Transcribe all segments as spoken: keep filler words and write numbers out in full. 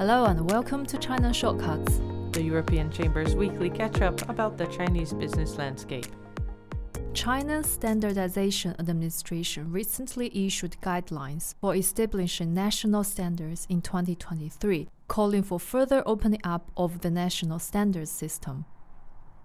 Hello and welcome to China Shortcuts, the European Chamber's weekly catch-up about the Chinese business landscape. China's Standardization Administration recently issued guidelines for establishing national standards in twenty twenty-three, calling for further opening up of the national standards system.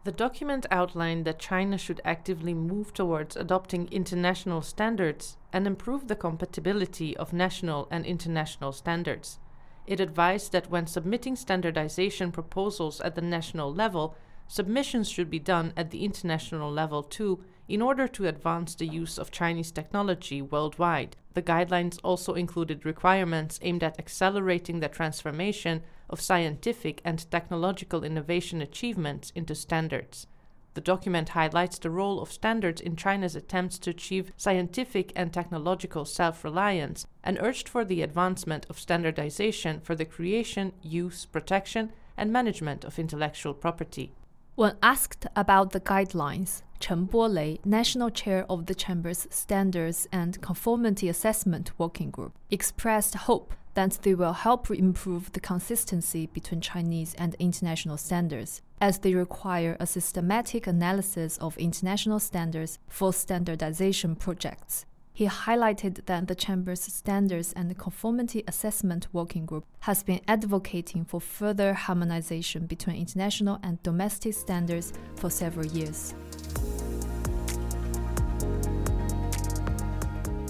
The document outlined that China should actively move towards adopting international standards and improve the compatibility of national and international standards. It advised that when submitting standardization proposals at the national level, submissions should be done at the international level too, in order to advance the use of Chinese technology worldwide. The guidelines also included requirements aimed at accelerating the transformation of scientific and technological innovation achievements into standards. The document highlights the role of standards in China's attempts to achieve scientific and technological self-reliance and urged for the advancement of standardization for the creation, use, protection, and management of intellectual property. When asked about the guidelines, Chen Bolei, National Chair of the Chamber's Standards and Conformity Assessment Working Group, expressed hope that they will help improve the consistency between Chinese and international standards, as they require a systematic analysis of international standards for standardization projects. He highlighted that the Chamber's Standards and Conformity Assessment Working Group has been advocating for further harmonization between international and domestic standards for several years.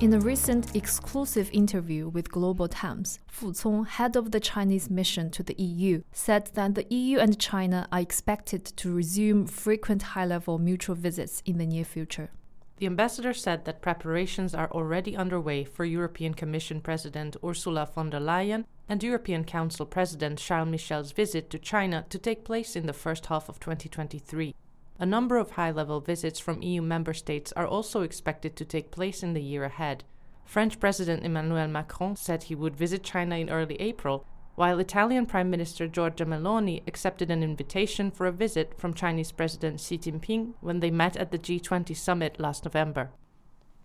In a recent exclusive interview with Global Times, Fu Cong, head of the Chinese mission to the E U, said that the E U and China are expected to resume frequent high-level mutual visits in the near future. The ambassador said that preparations are already underway for European Commission President Ursula von der Leyen and European Council President Charles Michel's visit to China to take place in the first half of twenty twenty-three. A number of high-level visits from E U member states are also expected to take place in the year ahead. French President Emmanuel Macron said he would visit China in early April, while Italian Prime Minister Giorgia Meloni accepted an invitation for a visit from Chinese President Xi Jinping when they met at the G twenty summit last November.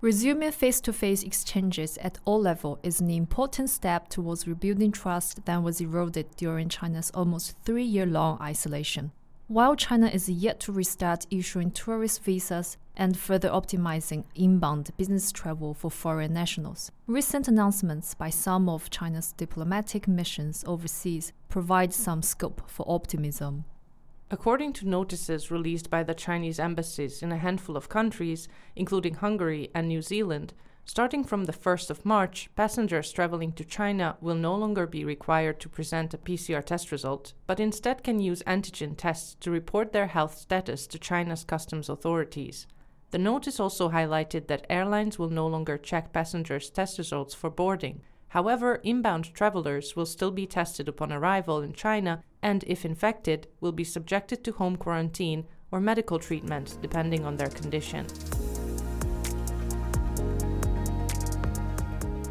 Resuming face-to-face exchanges at all levels is an important step towards rebuilding trust that was eroded during China's almost three-year-long isolation. While China is yet to restart issuing tourist visas and further optimizing inbound business travel for foreign nationals, recent announcements by some of China's diplomatic missions overseas provide some scope for optimism. According to notices released by the Chinese embassies in a handful of countries, including Hungary and New Zealand, starting from the first of March, passengers traveling to China will no longer be required to present a P C R test result, but instead can use antigen tests to report their health status to China's customs authorities. The notice also highlighted that airlines will no longer check passengers' test results for boarding. However, inbound travelers will still be tested upon arrival in China and, if infected, will be subjected to home quarantine or medical treatment depending on their condition.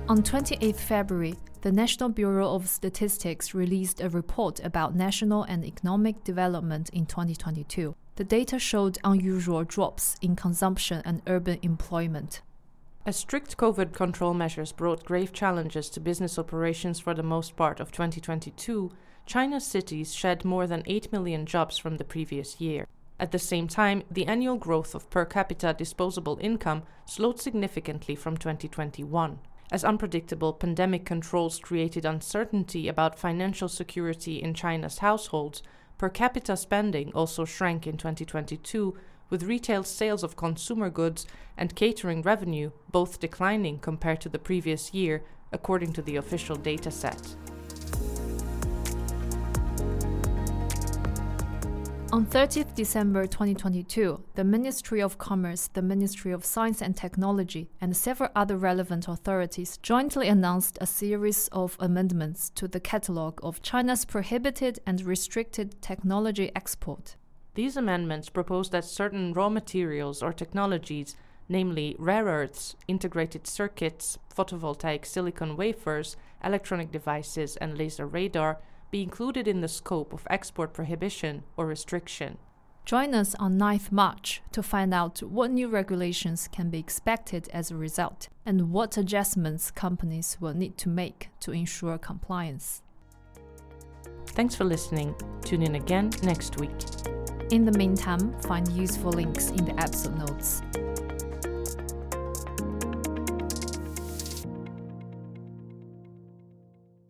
On the twenty-eighth of February, the National Bureau of Statistics released a report about national and economic development in twenty twenty-two. The data showed unusual drops in consumption and urban employment. As strict COVID control measures brought grave challenges to business operations for the most part of twenty twenty-two, China's cities shed more than eight million jobs from the previous year. At the same time, the annual growth of per capita disposable income slowed significantly from twenty twenty-one. As unpredictable pandemic controls created uncertainty about financial security in China's households, per capita spending also shrank in twenty twenty-two, with retail sales of consumer goods and catering revenue both declining compared to the previous year, according to the official data set. On the thirtieth of December twenty twenty-two, the Ministry of Commerce, the Ministry of Science and Technology, and several other relevant authorities jointly announced a series of amendments to the catalogue of China's prohibited and restricted technology export. These amendments propose that certain raw materials or technologies, namely rare earths, integrated circuits, photovoltaic silicon wafers, electronic devices, and laser radar, be included in the scope of export prohibition or restriction. Join us on the ninth of March to find out what new regulations can be expected as a result and what adjustments companies will need to make to ensure compliance. Thanks for listening. Tune in again next week. In the meantime, find useful links in the episode notes.